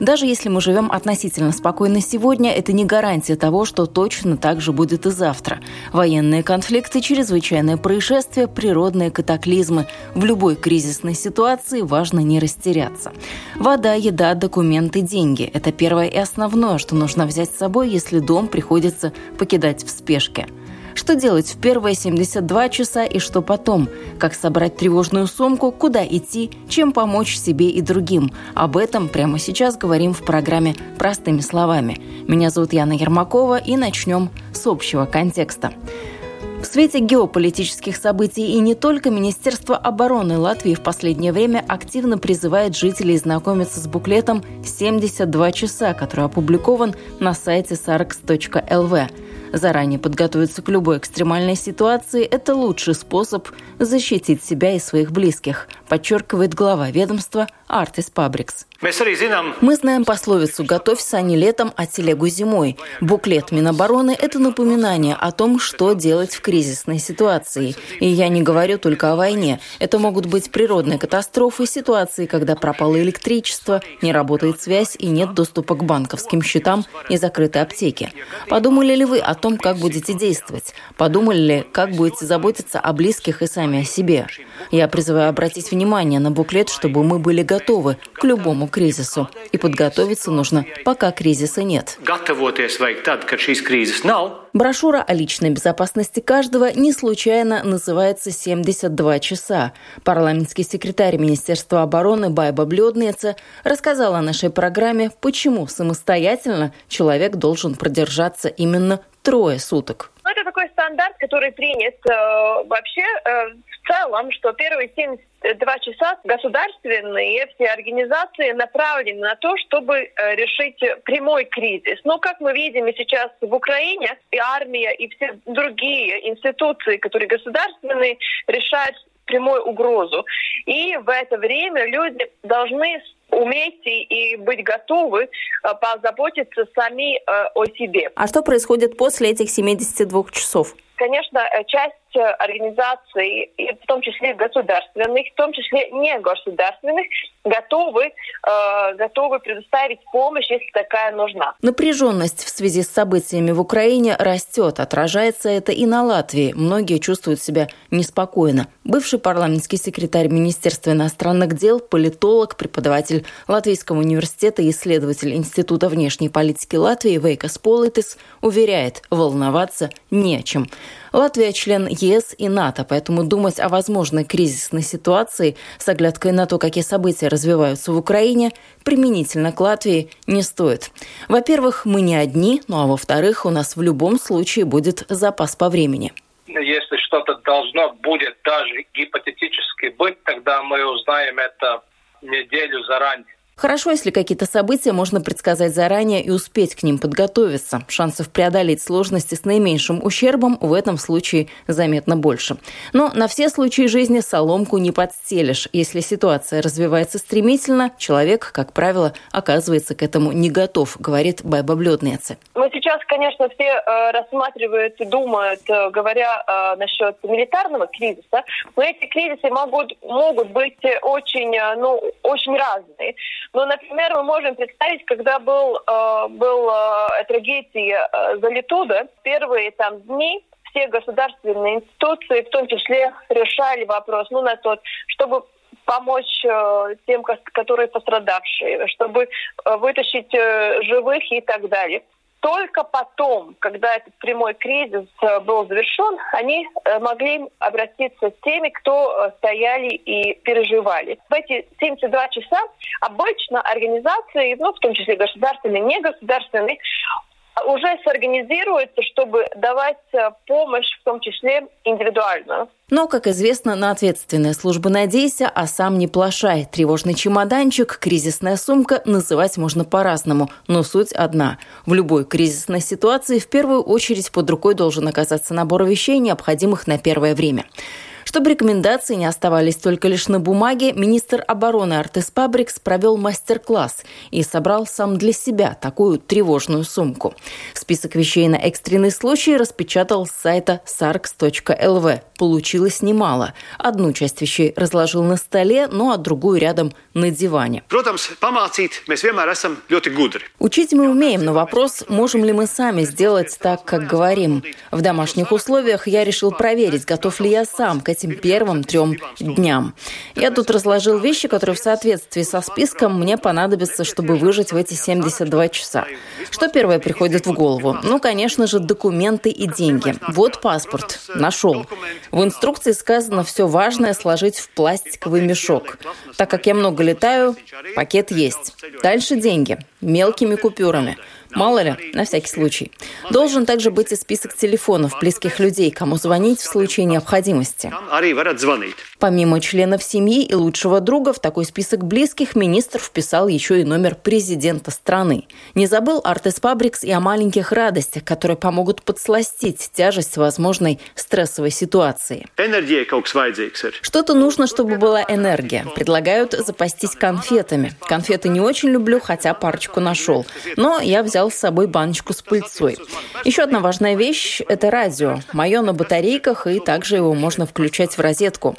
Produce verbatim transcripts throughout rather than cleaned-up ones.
Даже если мы живем относительно спокойно сегодня, это не гарантия того, что точно так же будет и завтра. Военные конфликты, чрезвычайные происшествия, природные катаклизмы. В любой кризисной ситуации важно не растеряться. Вода, еда, документы, деньги – это первое и основное, что нужно взять с собой, если дом приходится покидать в спешке. Что делать в первые семьдесят два часа и что потом? Как собрать тревожную сумку, куда идти, чем помочь себе и другим? Об этом прямо сейчас говорим в программе «Простыми словами». Меня зовут Яна Ермакова, и начнем с общего контекста. В свете геополитических событий и не только Министерство обороны Латвии в последнее время активно призывает жителей знакомиться с буклетом «семьдесят два часа», который опубликован на сайте саргс точка эл ви. Заранее подготовиться к любой экстремальной ситуации – это лучший способ защитить себя и своих близких, подчеркивает глава ведомства Артис Пабрикс. Мы знаем пословицу «Готовь сани летом, а телегу зимой». Буклет Минобороны – это напоминание о том, что делать в кризисной ситуации. И я не говорю только о войне. Это могут быть природные катастрофы, ситуации, когда пропало электричество, не работает связь и нет доступа к банковским счетам и закрытой аптеке. Подумали ли вы о том, как будете действовать? Подумали ли, как будете заботиться о близких и сами о себе? Я призываю обратить внимание на буклет, чтобы мы были готовы к любому кризису. И подготовиться нужно, пока кризиса нет. Брошюра о личной безопасности каждого не случайно называется «семьдесят два часа». Парламентский секретарь Министерства обороны Байба Блёдниеце рассказала о нашей программе, почему самостоятельно человек должен продержаться именно трое суток. Это такой стандарт, который принят э, вообще э, в целом, что первые семьдесят два часа государственные все организации направлены на то, чтобы э, решить прямой кризис. Но, как мы видим и сейчас в Украине, и армия, и все другие институции, которые государственные, решают прямую угрозу. И в это время люди должны уметь и быть готовы позаботиться сами о себе. А что происходит после этих семидесяти двух часов? Конечно, часть организаций, в том числе государственных, в том числе негосударственных, готовы, э, готовы предоставить помощь, если такая нужна. Напряженность в связи с событиями в Украине растет. Отражается это и на Латвии. Многие чувствуют себя неспокойно. Бывший парламентский секретарь Министерства иностранных дел, политолог, преподаватель Латвийского университета и исследователь Института внешней политики Латвии Веико Сполитис уверяет, волноваться нечем. Латвия – член ЕС и НАТО, поэтому думать о возможной кризисной ситуации с оглядкой на то, какие события развиваются в Украине, применительно к Латвии не стоит. Во-первых, мы не одни, ну а во-вторых, у нас в любом случае будет запас по времени. Если что-то должно будет даже гипотетически быть, тогда мы узнаем это неделю заранее. Хорошо, если какие-то события можно предсказать заранее и успеть к ним подготовиться. Шансов преодолеть сложности с наименьшим ущербом в этом случае заметно больше. Но на все случаи жизни соломку не подстелишь. Если ситуация развивается стремительно, человек, как правило, оказывается к этому не готов, говорит Байба Блёдниеце. Мы сейчас, конечно, все рассматривают и думают, говоря насчет милитарного кризиса, но эти кризисы могут, могут быть очень, ну, очень разные. Ну, например, мы можем представить, когда был, э, был э, трагедия э, Залитуда, первые там дни все государственные институции, в том числе, решали вопрос, ну, на тот, чтобы помочь э, тем, которые пострадавшие, чтобы э, вытащить э, живых и так далее. Только потом, когда этот прямой кризис был завершен, они могли обратиться с теми, кто стояли и переживали. В эти семьдесят два часа обычно организации, ну, в том числе государственные, негосударственные, уже сорганизируется, чтобы давать помощь, в том числе индивидуально. Но, как известно, на ответственные службы надейся, а сам не плашай. Тревожный чемоданчик, кризисная сумка называть можно по-разному, но суть одна. В любой кризисной ситуации в первую очередь под рукой должен оказаться набор вещей, необходимых на первое время. Чтобы рекомендации не оставались только лишь на бумаге, министр обороны Артис Пабрикс провел мастер-класс и собрал сам для себя такую тревожную сумку. Список вещей на экстренный случай распечатал с сайта саргс точка эл ви. Получилось немало. Одну часть вещей разложил на столе, ну а другую рядом на диване. Учить мы умеем, но вопрос, можем ли мы сами сделать так, как говорим. В домашних условиях я решил проверить, готов ли я сам к этим первым трем дням. Я тут разложил вещи, которые в соответствии со списком мне понадобятся, чтобы выжить в эти семьдесят два часа. Что первое приходит в голову? Ну, конечно же, документы и деньги. Вот паспорт. Нашел. В инструкции сказано все важное сложить в пластиковый мешок. Так как я много летаю, пакет есть. Дальше деньги. Мелкими купюрами. Мало ли, на всякий случай. Должен также быть и список телефонов близких людей, кому звонить в случае необходимости. Помимо членов семьи и лучшего друга, в такой список близких министр вписал еще и номер президента страны. Не забыл Артис Пабрикс и о маленьких радостях, которые помогут подсластить тяжесть возможной стрессовой ситуации. Что-то нужно, чтобы была энергия. Предлагают запастись конфетами. Конфеты не очень люблю, хотя парочку нашел. Но я взял с собой баночку с пыльцой. Еще одна важная вещь – это радио. Мое на батарейках, и также его можно включать в розетку.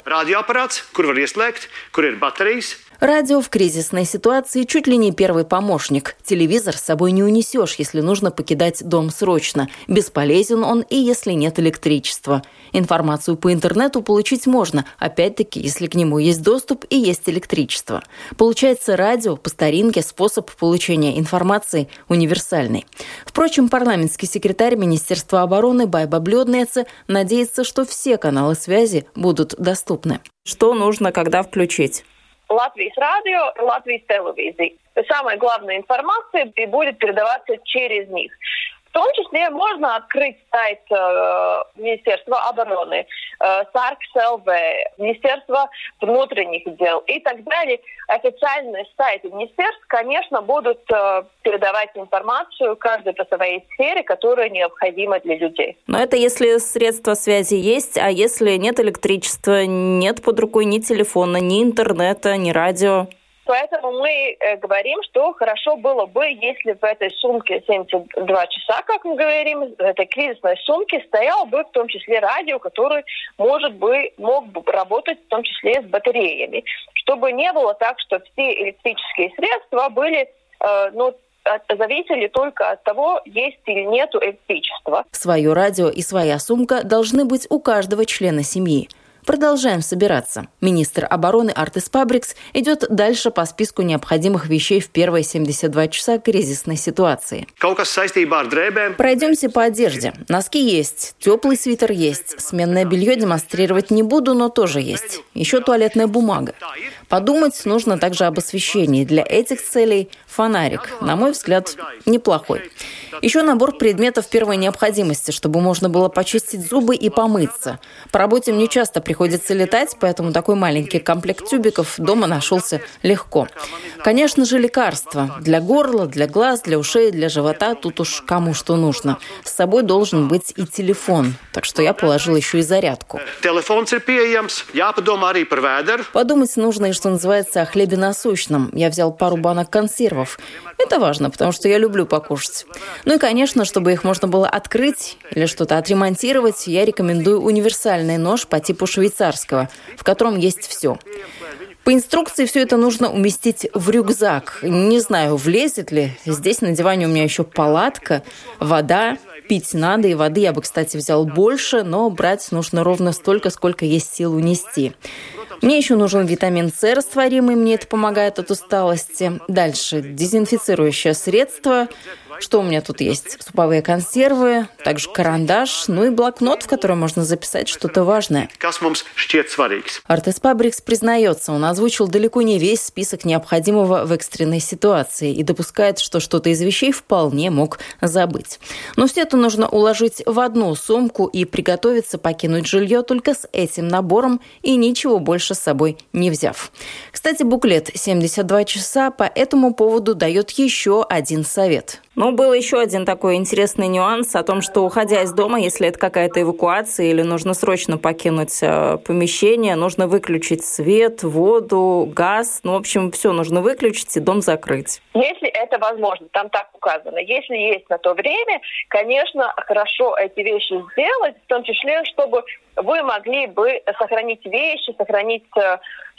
Радио в кризисной ситуации чуть ли не первый помощник. Телевизор с собой не унесешь, если нужно покидать дом срочно. Бесполезен он и если нет электричества. Информацию по интернету получить можно, опять-таки, если к нему есть доступ и есть электричество. Получается, радио по старинке способ получения информации универсальный. Впрочем, парламентский секретарь Министерства обороны Байба Блёдниеце надеется, что все каналы связи будут доступны. Что нужно, когда включить? Латвийское радио, Латвийская телевизия. Самая главная информация будет передаваться через них. В том числе можно открыть сайт э, Министерства обороны, э, саргс точка эл ви, Министерства внутренних дел и так далее. Официальные сайты министерств, конечно, будут э, передавать информацию каждой по своей сфере, которая необходима для людей. Но это если средства связи есть, а если нет электричества, нет под рукой ни телефона, ни интернета, ни радио. Поэтому мы говорим, что хорошо было бы, если в этой сумке семьдесят два часа, как мы говорим, в этой кризисной сумке стоял бы в том числе радио, который может бы, мог бы работать в том числе с батареями. Чтобы не было так, что все электрические средства были, э, ну, зависели только от того, есть или нету электричества. Своё радио и своя сумка должны быть у каждого члена семьи. Продолжаем собираться. Министр обороны Артис Пабрикс идет дальше по списку необходимых вещей в первые семьдесят два часа кризисной ситуации. Пройдемся по одежде. Носки есть, теплый свитер есть, сменное белье демонстрировать не буду, но тоже есть. Еще туалетная бумага. Подумать нужно также об освещении. Для этих целей фонарик, на мой взгляд, неплохой. Еще набор предметов первой необходимости, чтобы можно было почистить зубы и помыться. По работе мне часто приходится Приходится летать, поэтому такой маленький комплект тюбиков дома нашелся легко. Конечно же, лекарства. Для горла, для глаз, для ушей, для живота. Тут уж кому что нужно. С собой должен быть и телефон. Так что я положил еще и зарядку. Подумать нужно и, что называется, о хлебе насущном. Я взял пару банок консервов. Это важно, потому что я люблю покушать. Ну и, конечно, чтобы их можно было открыть или что-то отремонтировать, я рекомендую универсальный нож по типу швейцарского. швейцарского, в котором есть все. По инструкции все это нужно уместить в рюкзак. Не знаю, влезет ли. Здесь на диване у меня еще палатка, вода, пить надо, и воды я бы, кстати, взял больше, но брать нужно ровно столько, сколько есть сил унести. Мне еще нужен витамин С растворимый, мне это помогает от усталости. Дальше дезинфицирующее средство. Что у меня тут есть? Суповые консервы, также карандаш, ну и блокнот, в который можно записать что-то важное. Артис Пабрикс признается, он озвучил далеко не весь список необходимого в экстренной ситуации и допускает, что что-то из вещей вполне мог забыть. Но все это нужно уложить в одну сумку и приготовиться покинуть жилье только с этим набором и ничего больше с собой не взяв. Кстати, буклет «семьдесят два часа» по этому поводу дает еще один совет. Ну, был еще один такой интересный нюанс о том, что, уходя из дома, если это какая-то эвакуация или нужно срочно покинуть помещение, нужно выключить свет, воду, газ. Ну, в общем, все нужно выключить и дом закрыть. Если это возможно, там так указано. Если есть на то время, конечно, хорошо эти вещи сделать, в том числе, чтобы вы могли бы сохранить вещи, сохранить...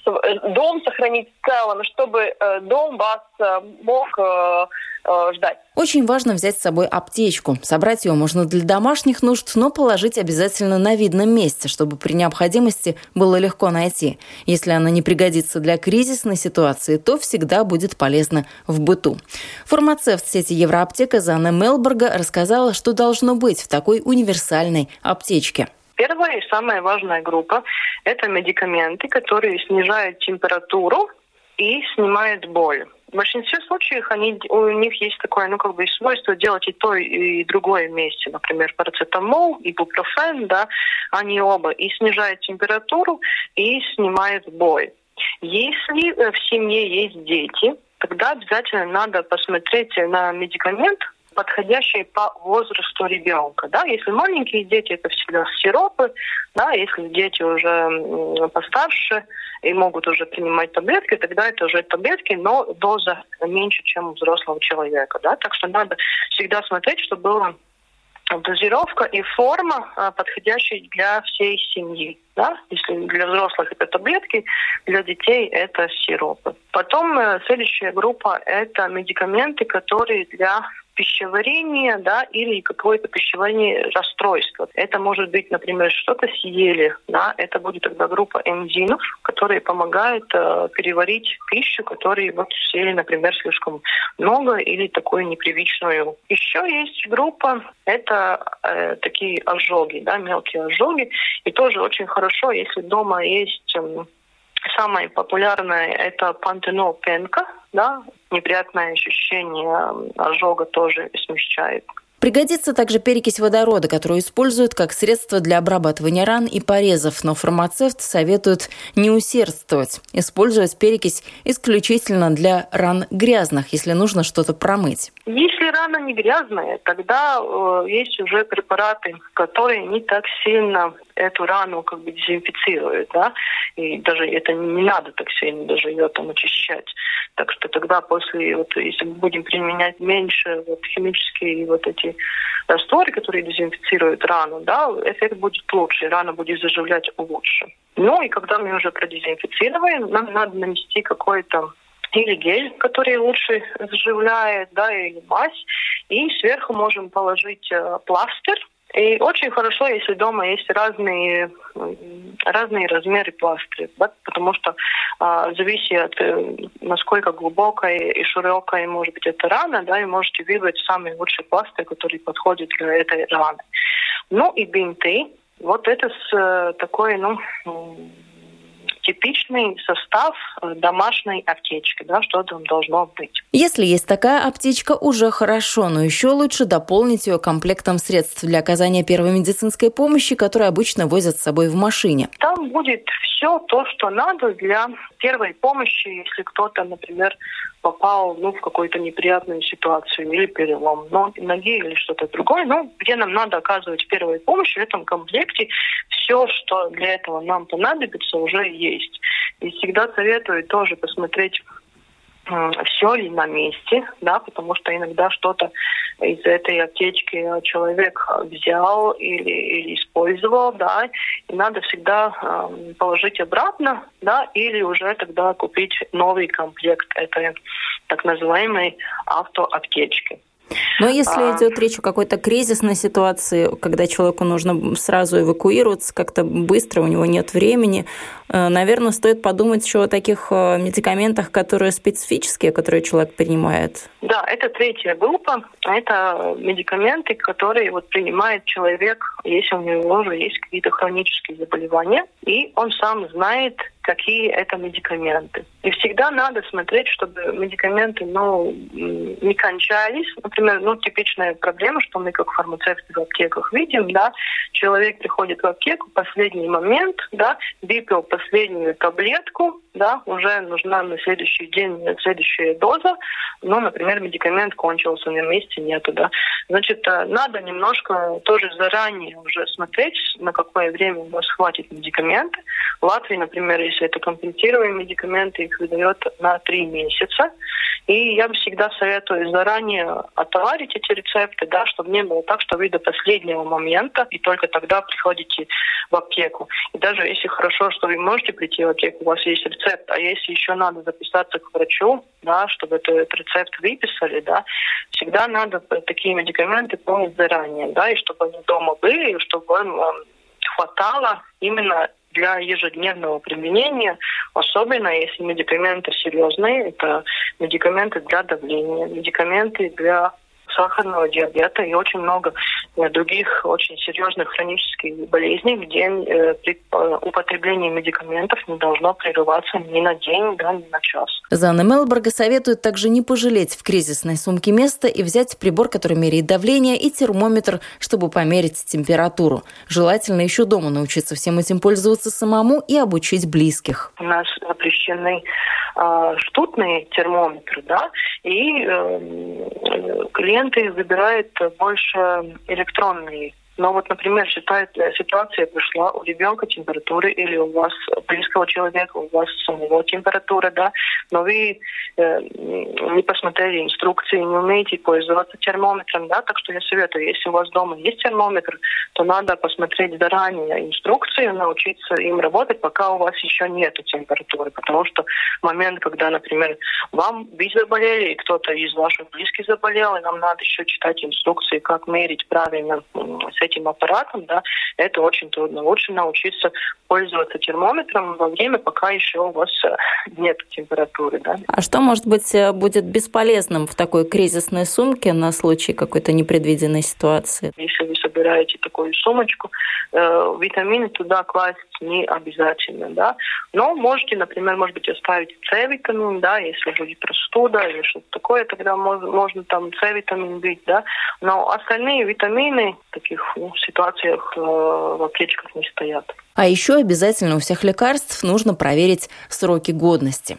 дом сохранить в целом, чтобы дом вас мог ждать. Очень важно взять с собой аптечку. Собрать ее можно для домашних нужд, но положить обязательно на видном месте, чтобы при необходимости было легко найти. Если она не пригодится для кризисной ситуации, то всегда будет полезна в быту. Фармацевт сети Евроаптека Зана Мелберга рассказала, что должно быть в такой универсальной аптечке. Первая и самая важная группа – это медикаменты, которые снижают температуру и снимают боль. В большинстве случаев они, у них есть такое, ну, как бы, свойство делать и то, и другое вместе. Например, парацетамол, ибупрофен, да, они оба и снижают температуру, и снимают боль. Если в семье есть дети, тогда обязательно надо посмотреть на медикамент, подходящие по возрасту ребенка. Да? Если маленькие дети, это всегда сиропы, да? Если дети уже постарше и могут уже принимать таблетки, тогда это уже таблетки, но доза меньше, чем у взрослого человека. Да? Так что надо всегда смотреть, чтобы была дозировка и форма, подходящая для всей семьи. Да? Если для взрослых это таблетки, для детей это сиропы. Потом следующая группа – это медикаменты, которые для пищеварение, да, или какое-то пищеварение расстройство. Это может быть, например, что-то съели, да, это будет тогда группа энзимов, которые помогают э, переварить пищу, которую вот съели, например, слишком много или такую непривычную. Еще есть группа, это э, такие ожоги, да, мелкие ожоги, и тоже очень хорошо, если дома есть э, самое популярное, это пантенол пенка, да, неприятное ощущение ожога тоже смягчает. Пригодится также перекись водорода, которую используют как средство для обрабатывания ран и порезов, но фармацевт советует не усердствовать, использовать перекись исключительно для ран грязных, если нужно что-то промыть. Если рана не грязная, тогда э, есть уже препараты, которые не так сильно эту рану как бы дезинфицируют, да, и даже это не надо так сильно даже ее там очищать. Так что тогда после, вот, если мы будем применять меньше вот, химические вот эти растворы, которые дезинфицируют рану, да, эффект будет лучше, рана будет заживлять лучше. Ну и когда мы уже продезинфицировали, нам надо нанести какой-то или гель, который лучше заживляет, да, или мазь, и сверху можем положить э, пластырь. И очень хорошо, если дома есть разные, разные размеры пластыря, да, потому что а, зависит от насколько глубокая и широкая может быть эта рана, да, и можете выбрать самый лучший пластырь, который подходит для этой раны. Ну и бинты. Вот это с, такой, ну... типичный состав домашней аптечки, да, что там должно быть. Если есть такая аптечка, уже хорошо, но еще лучше дополнить ее комплектом средств для оказания первой медицинской помощи, которые обычно возят с собой в машине. Там будет все то, что надо для первой помощи, если кто-то, например, попал, ну, в какую-то неприятную ситуацию или перелом ноги или что-то другое, ну, где нам надо оказывать первую помощь, в этом комплекте все, что для этого нам понадобится, уже есть. И всегда советую тоже посмотреть, все ли на месте, да, потому что иногда что-то из этой аптечки человек взял или, или использовал, да, и надо всегда э, положить обратно, да, или уже тогда купить новый комплект этой так называемой автоаптечки. Но если а... идет речь о какой-то кризисной ситуации, когда человеку нужно сразу эвакуироваться, как-то быстро, у него нет времени, наверное, стоит подумать еще о таких медикаментах, которые специфические, которые человек принимает. Да, это третья группа. Это медикаменты, которые вот принимает человек, если у него уже есть какие-то хронические заболевания, и он сам знает, какие это медикаменты. И всегда надо смотреть, чтобы медикаменты, ну, не кончались. Например, ну, типичная проблема, что мы как фармацевты в аптеках видим, да, человек приходит в аптеку в последний момент, да, выпил последнюю таблетку, да, уже нужна на следующий день следующая доза, но, например, медикамент кончился, на месте нету, да. Значит, надо немножко тоже заранее уже смотреть, на какое время у нас хватит медикаменты. В Латвии, например, если это компенсируемые медикаменты, их выдают на три месяца. И я бы всегда советую заранее отоварить эти рецепты, да, чтобы не было так, что вы до последнего момента и только тогда приходите в аптеку. И даже если хорошо, что вы можете прийти в аптеку, у вас есть рецепт, а если еще надо записаться к врачу, да, чтобы этот рецепт выписали, да, всегда надо такие медикаменты помнить заранее, да, и чтобы они дома были, и чтобы им хватало именно для ежедневного применения, особенно если медикаменты серьезные, это медикаменты для давления, медикаменты для сахарного диабета и очень много других очень серьезных хронических болезней, где э, при э, употреблении медикаментов не должно прерываться ни на день, да, ни на час. Зана Мелберга советует также не пожалеть в кризисной сумке места и взять прибор, который меряет давление, и термометр, чтобы померить температуру. Желательно еще дома научиться всем этим пользоваться самому и обучить близких. У нас запрещены э, штутные термометры, да, и э, клиент выбирает больше электронные. Но вот, например, ситуация пришла, у ребенка температура или у вас близкого человека, у вас самого температура, да, но вы э, не посмотрели инструкции, не умеете пользоваться термометром, да, так что я советую, если у вас дома есть термометр, то надо посмотреть заранее инструкции, научиться им работать, пока у вас еще нет температуры, потому что момент, когда, например, вам вы заболели, и кто-то из ваших близких заболел, и нам надо еще читать инструкции, как мерить правильно с этим аппаратом, да, это очень трудно. Лучше научиться пользоваться термометром во время, пока еще у вас нет температуры, да. А что, может быть, будет бесполезным в такой кризисной сумке на случай какой-то непредвиденной ситуации? Если вы собираете такую сумочку, э, витамины туда класть не обязательно, да. Но можете, например, может быть, оставить С-витамин, да, если будет простуда или что-то такое, тогда можно, можно там С-витамин быть, да. Но остальные витамины в таких ну, ситуациях э, в аптечках не стоят. А еще обязательно у всех лекарств нужно проверить сроки годности.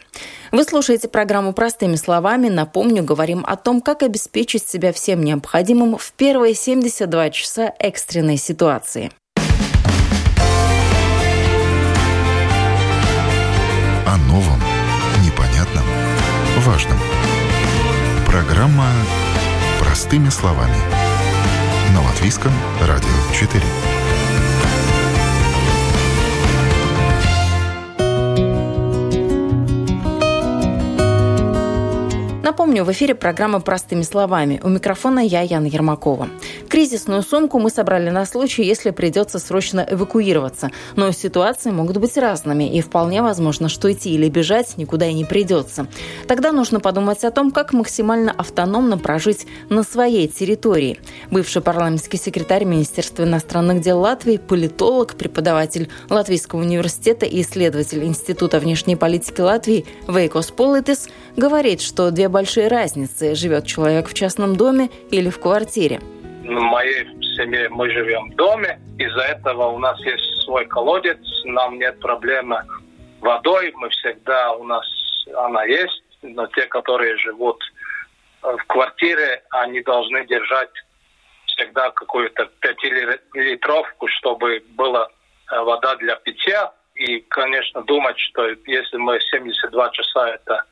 Вы слушаете программу «Простыми словами». Напомню, говорим о том, как обеспечить себя всем необходимым в первые семьдесят два часа экстренной ситуации. О новом, непонятном, важном. Программа «Простыми словами» на Латвийском радио четыре. Напомню, в эфире программа «Простыми словами». У микрофона я, Яна Ермакова. Кризисную сумку мы собрали на случай, если придется срочно эвакуироваться. Но ситуации могут быть разными, и вполне возможно, что идти или бежать никуда и не придется. Тогда нужно подумать о том, как максимально автономно прожить на своей территории. Бывший парламентский секретарь Министерства иностранных дел Латвии, политолог, преподаватель Латвийского университета и исследователь Института внешней политики Латвии Веико Сполитис говорит, что две большие разницы – живет человек в частном доме или в квартире. В моей семье мы живем в доме, из-за этого у нас есть свой колодец, нам нет проблемы с водой, мы всегда, у нас она есть, но те, которые живут в квартире, они должны держать всегда какую-то пятилитровку, чтобы была вода для питья. И, конечно, думать, что если мы семьдесят два часа, это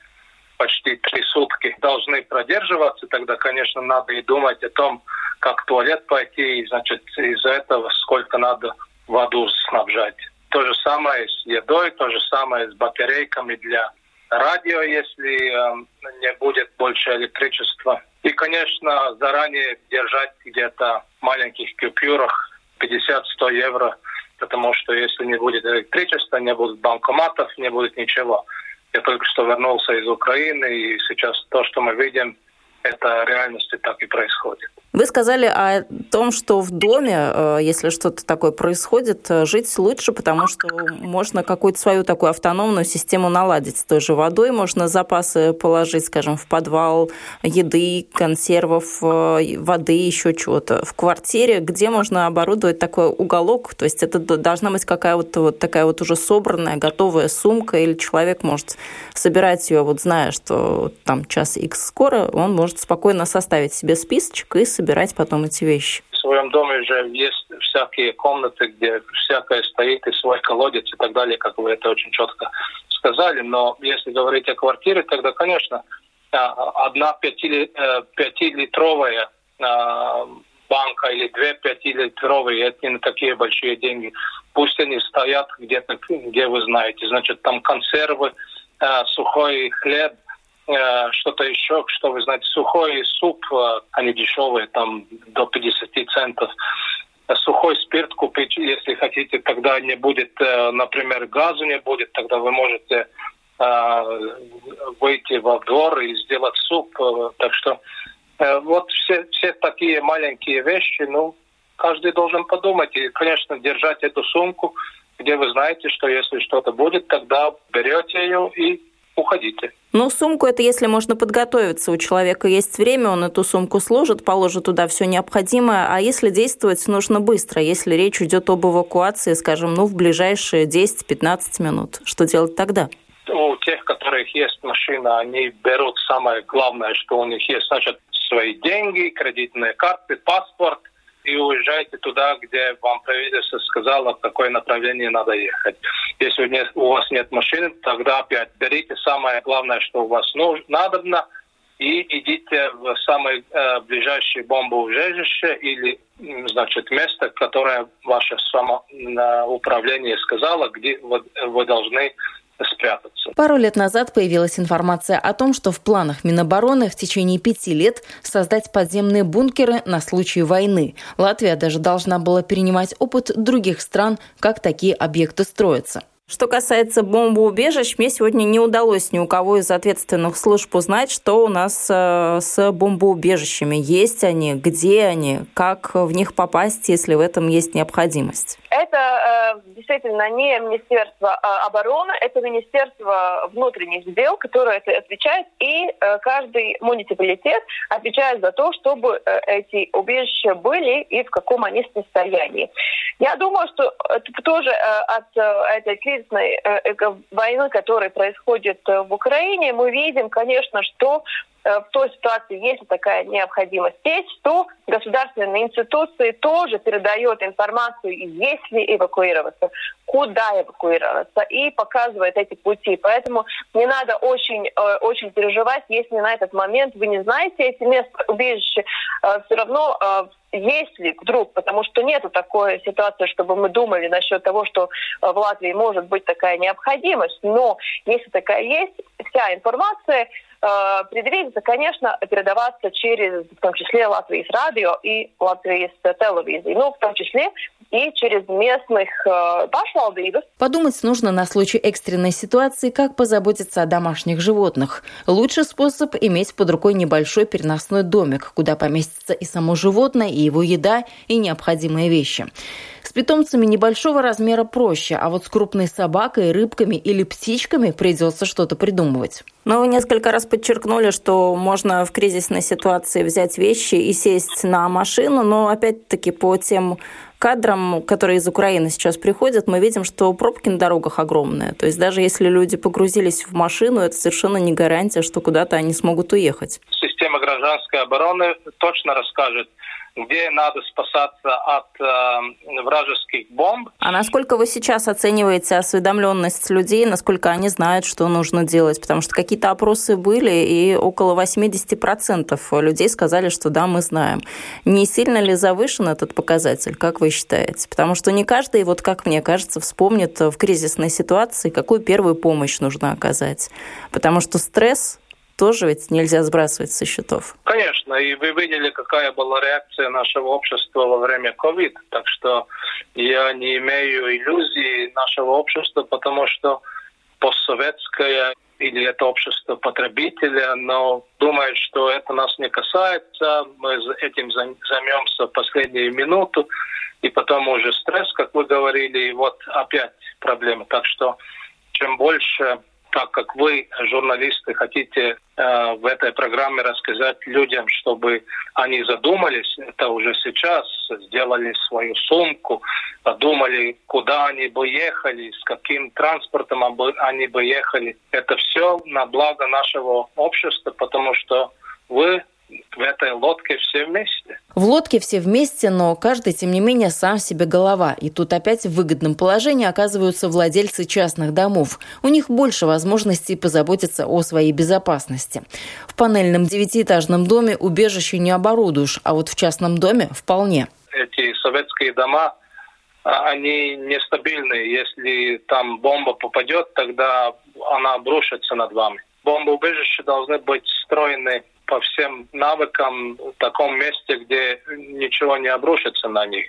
почти три сутки должны продерживаться, тогда, конечно, надо и думать о том, как в туалет пойти, и, значит, из-за этого сколько надо воду снабжать. То же самое с едой, то же самое с батарейками для радио, если э, не будет больше электричества. И, конечно, заранее держать где-то в маленьких купюрах пятьдесят-сто евро, потому что если не будет электричества, не будет банкоматов, не будет ничего. Я только что вернулся из Украины, и сейчас то, что мы видим, это в реальности так и происходит. Вы сказали о том, что в доме, если что-то такое происходит, жить лучше, потому что можно какую-то свою такую автономную систему наладить. С той же водой можно запасы положить, скажем, в подвал, еды, консервов, воды, еще чего-то. В квартире, где можно оборудовать такой уголок, то есть это должна быть какая-то вот такая вот уже собранная, готовая сумка, или человек может собирать ее, вот зная, что там час икс скоро, он может спокойно составить себе списочек и собирать потом эти вещи. В своем доме уже есть всякие комнаты, где всякое стоит, и свой колодец и так далее, как вы это очень четко сказали. Но если говорить о квартире, тогда, конечно, одна пятилитровая банка или две пятилитровые, это не такие большие деньги. Пусть они стоят где-то, где вы знаете. Значит, там консервы, сухой хлеб, что-то еще, что вы знаете, сухой суп, они дешевые, там до пятьдесят центов. Сухой спирт купить, если хотите, тогда не будет, например, газа не будет, тогда вы можете выйти во двор и сделать суп. Так что вот все, все такие маленькие вещи, ну, каждый должен подумать. И, конечно, держать эту сумку, где вы знаете, что если что-то будет, тогда берете ее и уходите. Ну, сумку это если можно подготовиться. У человека есть время, он эту сумку сложит, положит туда все необходимое. А если действовать нужно быстро, если речь идет об эвакуации, скажем, ну, в ближайшие десять-пятнадцать минут, что делать тогда? У тех, у которых есть машина, они берут самое главное, что у них есть, значит, свои деньги, кредитные карты, паспорт, и уезжайте туда, где вам правительство сказало, в какое направление надо ехать. Если нет, у вас нет машины, тогда опять берите самое главное, что у вас надобно, и идите в самое э, ближайшее бомбоубежище или, значит, место, которое ваше самоуправление сказало, где вы, вы должны спрятаться. Пару лет назад появилась информация о том, что в планах Минобороны в течение пяти лет создать подземные бункеры на случай войны. Латвия даже должна была перенимать опыт других стран, как такие объекты строятся. Что касается бомбоубежищ, мне сегодня не удалось ни у кого из ответственных служб узнать, что у нас с бомбоубежищами. Есть они, где они, как в них попасть, если в этом есть необходимость? Это э, действительно не Министерство обороны, это Министерство внутренних дел, которое это отвечает, и э, каждый муниципалитет отвечает за то, чтобы э, эти убежища были и в каком они состоянии. Я думаю, что это тоже э, от э, этой кризисной э, войны, которая происходит э, в Украине, мы видим, конечно, что в той ситуации, если такая необходимость есть, то государственные институции тоже передают информацию, если эвакуироваться, куда эвакуироваться, и показывают эти пути. Поэтому не надо очень, очень переживать, если на этот момент вы не знаете эти места убежища, все равно если вдруг, потому что нету такой ситуации, чтобы мы думали насчет того, что в Латвии может быть такая необходимость, но если такая есть, вся информация предвидится, конечно, передаваться через, в том числе, Латвийс радио и Латвийс телевизию, ну, в том числе и через местных пашвалдības. Подумать нужно на случай экстренной ситуации, как позаботиться о домашних животных. Лучший способ – иметь под рукой небольшой переносной домик, куда поместится и само животное, и его еда, и необходимые вещи. С питомцами небольшого размера проще, а вот с крупной собакой, рыбками или птичками придется что-то придумывать. Но вы несколько раз подчеркнули, что можно в кризисной ситуации взять вещи и сесть на машину, но опять-таки по тем кадрам, которые из Украины сейчас приходят, мы видим, что пробки на дорогах огромные. То есть даже если люди погрузились в машину, это совершенно не гарантия, что куда-то они смогут уехать. Система гражданской обороны точно расскажет, где надо спасаться от э, вражеских бомб. А насколько вы сейчас оцениваете осведомленность людей, насколько они знают, что нужно делать? Потому что какие-то опросы были, и около восемьдесят процентов людей сказали, что да, мы знаем. Не сильно ли завышен этот показатель, как вы считаете? Потому что не каждый, вот как мне кажется, вспомнит в кризисной ситуации, какую первую помощь нужно оказать. Потому что стресс тоже ведь нельзя сбрасывать со счетов. Конечно, и вы видели, какая была реакция нашего общества во время COVID. Так что я не имею иллюзий нашего общества, потому что постсоветская или это общество потребителя, но думаю, что это нас не касается, мы этим займемся в последнюю минуту, и потом уже стресс, как вы говорили, и вот опять проблемы. Так что чем больше, так как вы, журналисты, хотите э, в этой программе рассказать людям, чтобы они задумались, это уже сейчас, сделали свою сумку, подумали, куда они бы ехали, с каким транспортом они бы ехали. Это все на благо нашего общества, потому что вы в этой лодке все вместе. В лодке все вместе, но каждый, тем не менее, сам себе голова. И тут опять в выгодном положении оказываются владельцы частных домов. У них больше возможностей позаботиться о своей безопасности. В панельном девятиэтажном доме убежище не оборудуешь, а вот в частном доме вполне. Эти советские дома, они нестабильные. Если там бомба попадет, тогда она обрушится над вами. Бомбоубежища должны быть встроены по всем навыкам в таком месте, где ничего не обрушится на них.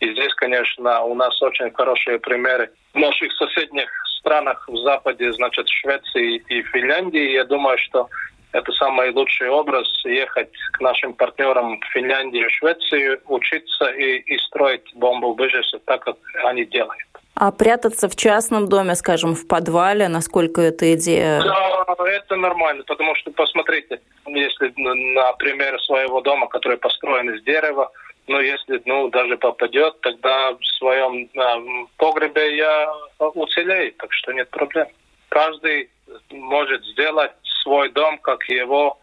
И здесь, конечно, у нас очень хорошие примеры. В наших соседних странах в Западе, значит, Швеции и Финляндии, я думаю, что это самый лучший образ ехать к нашим партнерам в Финляндию и Швецию, учиться и, и строить бомбоубежище так, как они делают. А прятаться в частном доме, скажем, в подвале, насколько эта идея... Да, это нормально, потому что, посмотрите, если на пример своего дома, который построен из дерева, ну, если, ну, даже попадет, тогда в своем э, погребе я уцелею, так что нет проблем. Каждый может сделать свой дом как его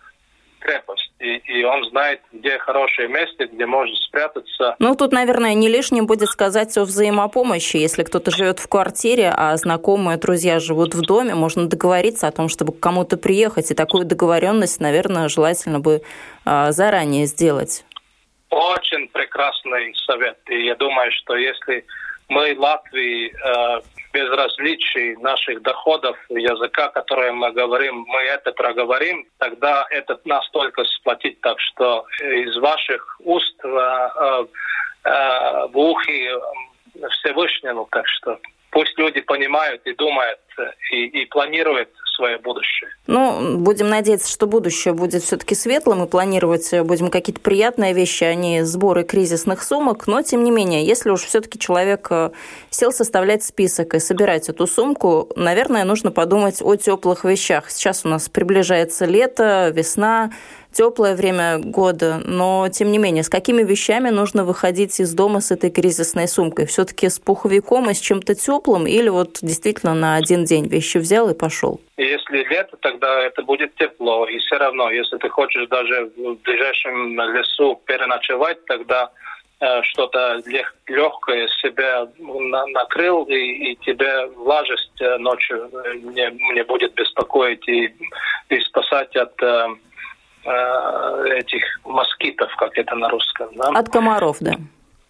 крепость, и, и он знает, где хорошее место, где можно спрятаться. Ну, тут, наверное, не лишним будет сказать о взаимопомощи. Если кто-то живет в квартире, а знакомые, друзья живут в доме, можно договориться о том, чтобы к кому-то приехать, и такую договоренность, наверное, желательно бы а, заранее сделать. Очень прекрасный совет, и я думаю, что если мы, Латвии, э, без различий наших доходов, языка, который мы говорим, мы это проговорим, тогда это нас только сплотит. Так что из ваших уст э, э, э, в ухе Всевышнему, так что пусть люди понимают и думают, и, и планируют свое будущее. Ну, будем надеяться, что будущее будет все-таки светлым, и планировать будем какие-то приятные вещи, а не сборы кризисных сумок. Но, тем не менее, если уж все-таки человек сел составлять список и собирать эту сумку, наверное, нужно подумать о теплых вещах. Сейчас у нас приближается лето, весна, теплое время года, но, тем не менее, с какими вещами нужно выходить из дома с этой кризисной сумкой? Все-таки с пуховиком и с чем-то теплым, или вот действительно на один день вещи взял и пошел? Если лето, тогда это будет тепло. И все равно, если ты хочешь даже в ближайшем лесу переночевать, тогда э, что-то лег- легкое себя на- накрыл, и, и тебе влажность ночью не, не будет беспокоить и, и спасать от э, э, этих москитов, как это на русском. Да? От комаров, да.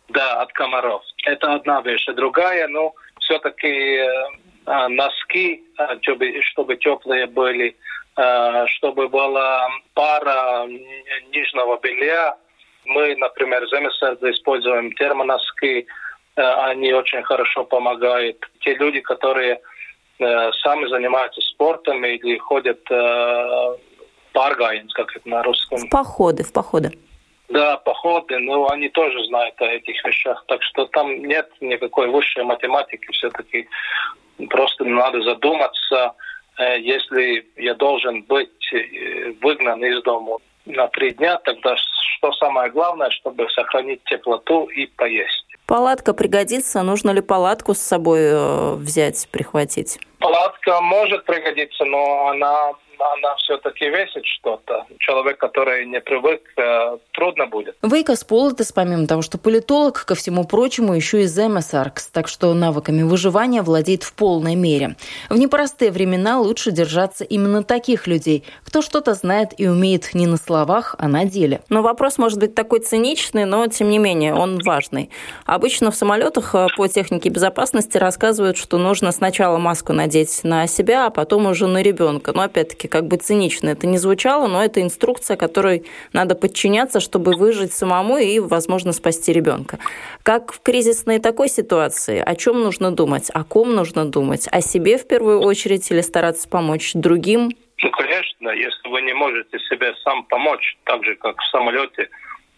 Да, от комаров. Это одна вещь. Другая, ну, все-таки... Э, носки, чтобы теплые были, чтобы была пара нижнего белья. Мы, например, зимой используем термоноски, они очень хорошо помогают. Те люди, которые сами занимаются спортом или ходят в паргайн, как это на русском. В походы, в походы. Да, походы, но они тоже знают о этих вещах. Так что там нет никакой высшей математики, все-таки просто надо задуматься, если я должен быть выгнан из дома на три дня, тогда что самое главное, чтобы сохранить теплоту и поесть. Палатка пригодится. Нужно ли палатку с собой взять, прихватить? Палатка может пригодиться, но она, она все-таки весит что-то. Человек, который не привык, трудно будет. Веико Сполитис, помимо того, что политолог, ко всему прочему, еще и земесаргс, так что навыками выживания владеет в полной мере. В непростые времена лучше держаться именно таких людей, кто что-то знает и умеет не на словах, а на деле. Но вопрос может быть такой циничный, но тем не менее он важный. Обычно в самолетах по технике безопасности рассказывают, что нужно сначала маску надеть на себя, а потом уже на ребенка. Но опять-таки Аптеки. Как бы цинично это ни звучало, но это инструкция, которой надо подчиняться, чтобы выжить самому и, возможно, спасти ребенка. Как в кризисной такой ситуации? О чем нужно думать? О ком нужно думать? О себе в первую очередь или стараться помочь другим? Ну, конечно, если вы не можете себе сам помочь, так же, как в самолете,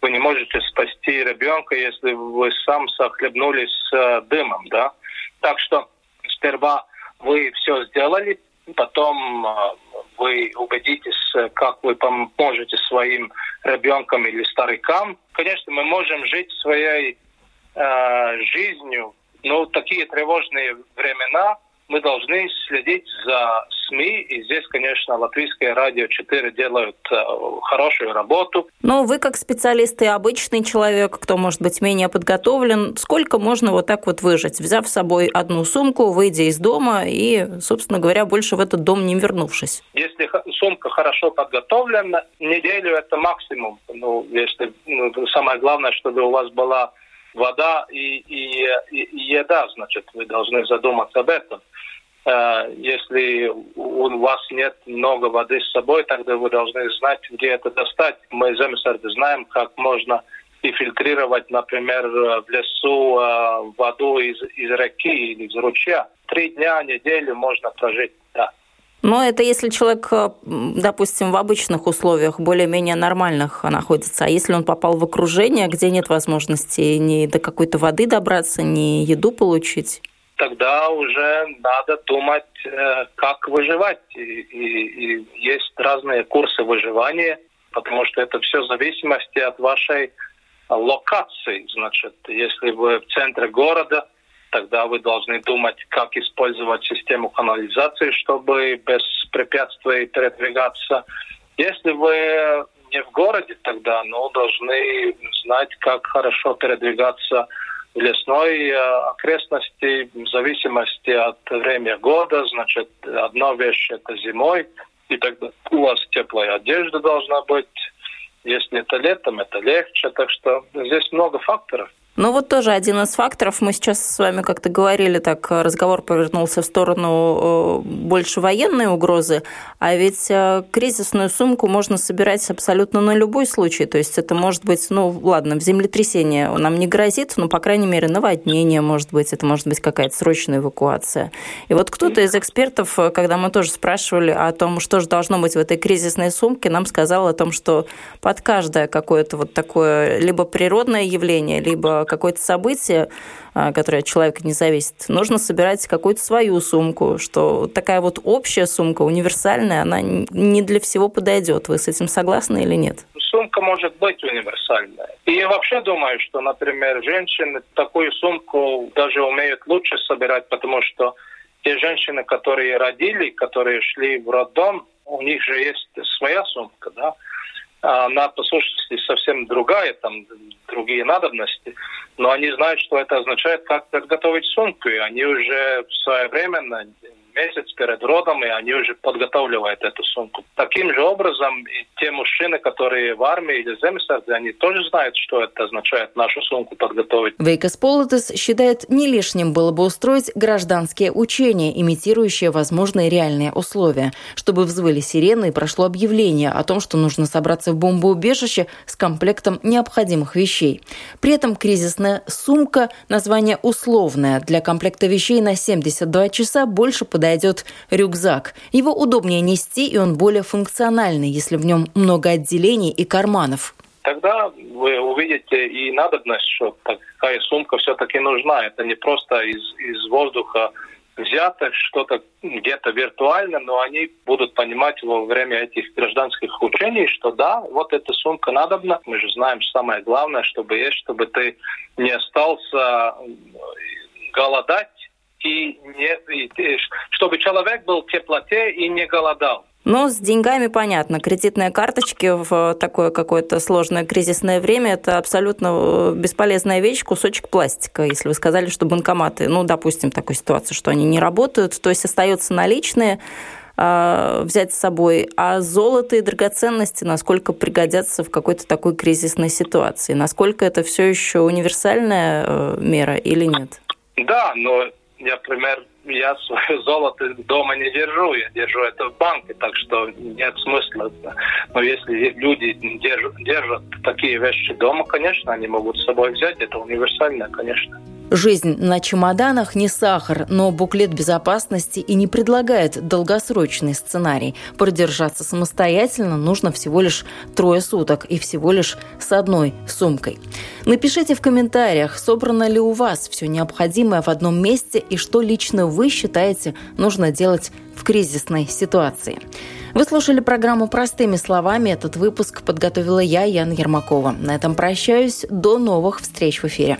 вы не можете спасти ребенка, если вы сам захлебнулись э, дымом, да? Так что сперва вы все сделали, потом э, вы убедитесь, как вы поможете своим ребенкам или старикам. Конечно, мы можем жить своей э, жизнью, но в такие тревожные времена мы должны следить за СМИ, и здесь, конечно, Латвийское радио четыре делают хорошую работу. Но вы, как специалист и обычный человек, кто, может быть, менее подготовлен, сколько можно вот так вот выжить, взяв с собой одну сумку, выйдя из дома и, собственно говоря, больше в этот дом не вернувшись? Если сумка хорошо подготовлена, неделю это максимум. Ну, если, ну, самое главное, чтобы у вас была вода и, и, и еда, значит, вы должны задуматься об этом. Если у вас нет много воды с собой, тогда вы должны знать, где это достать. Мы, земесарги, знаем, как можно и фильтрировать, например, в лесу воду из, из реки или из ручья. Три дня, неделю можно прожить, да. Но это если человек, допустим, в обычных условиях, более-менее нормальных находится. А если он попал в окружение, где нет возможности ни до какой-то воды добраться, ни еду получить? Тогда уже надо думать, как выживать. И, и, и есть разные курсы выживания, потому что это все в зависимости от вашей локации. Значит, если вы в центре города, тогда вы должны думать, как использовать систему канализации, чтобы без препятствий передвигаться. Если вы не в городе, тогда ну, должны знать, как хорошо передвигаться в лесной окрестности, в зависимости от времени года. Значит, одна вещь – это зимой, и тогда у вас теплая одежда должна быть. Если это летом, это легче. Так что здесь много факторов. Ну вот тоже один из факторов. Мы сейчас с вами как-то говорили, так разговор повернулся в сторону больше военной угрозы, а ведь кризисную сумку можно собирать абсолютно на любой случай. То есть это может быть, ну ладно, землетрясение нам не грозит, но, по крайней мере, наводнение может быть, это может быть какая-то срочная эвакуация. И вот кто-то из экспертов, когда мы тоже спрашивали о том, что же должно быть в этой кризисной сумке, нам сказал о том, что под каждое какое-то вот такое либо природное явление, либо какое-то событие, которое от человека не зависит, нужно собирать какую-то свою сумку, что такая вот общая сумка, универсальная, она не для всего подойдет. Вы с этим согласны или нет? Сумка может быть универсальная. И я вообще думаю, что, например, женщины такую сумку даже умеют лучше собирать, потому что те женщины, которые родили, которые шли в роддом, у них же есть своя сумка, да? Она, по сущности, совсем другая, там другие надобности, но они знают, что это означает, как подготовить сумку, и они уже своевременно, месяц перед родом, и они уже подготавливают эту сумку. Таким же образом, и те мужчины, которые в армии или земсарги, они тоже знают, что это означает нашу сумку подготовить. Веико Сполитис считает, не лишним было бы устроить гражданские учения, имитирующие возможные реальные условия, чтобы взвыли сирены и прошло объявление о том, что нужно собраться в бомбоубежище с комплектом необходимых вещей. При этом кризисная сумка, название условное, для комплекта вещей на семьдесят два часа больше подойдет Подойдет рюкзак. Его удобнее нести, и он более функциональный, если в нем много отделений и карманов. Тогда вы увидите и надобность, что такая сумка все-таки нужна. Это не просто из, из воздуха взято, что-то где-то виртуально, но они будут понимать во время этих гражданских учений, что да, вот эта сумка надобна. Мы же знаем, что самое главное, чтобы есть, чтобы ты не остался голодать, И, не, и чтобы человек был в теплоте и не голодал. Но с деньгами понятно. Кредитные карточки в такое какое-то сложное кризисное время – это абсолютно бесполезная вещь, кусочек пластика. Если вы сказали, что банкоматы, ну, допустим, такую ситуацию, что они не работают, то есть остаются наличные, э, взять с собой. А золото и драгоценности насколько пригодятся в какой-то такой кризисной ситуации? Насколько это все еще универсальная э, мера или нет? Да, но... Я, например, я свое золото дома не держу, я держу это в банке, так что нет смысла. Но если люди держат, держат такие вещи дома, конечно, они могут с собой взять, это универсально, конечно. Жизнь на чемоданах не сахар, но буклет безопасности и не предлагает долгосрочный сценарий. Продержаться самостоятельно нужно всего лишь трое суток и всего лишь с одной сумкой. Напишите в комментариях, собрано ли у вас все необходимое в одном месте и что лично вы считаете нужно делать в кризисной ситуации. Вы слушали программу «Простыми словами». Этот выпуск подготовила я, Яна Ермакова. На этом прощаюсь. До новых встреч в эфире.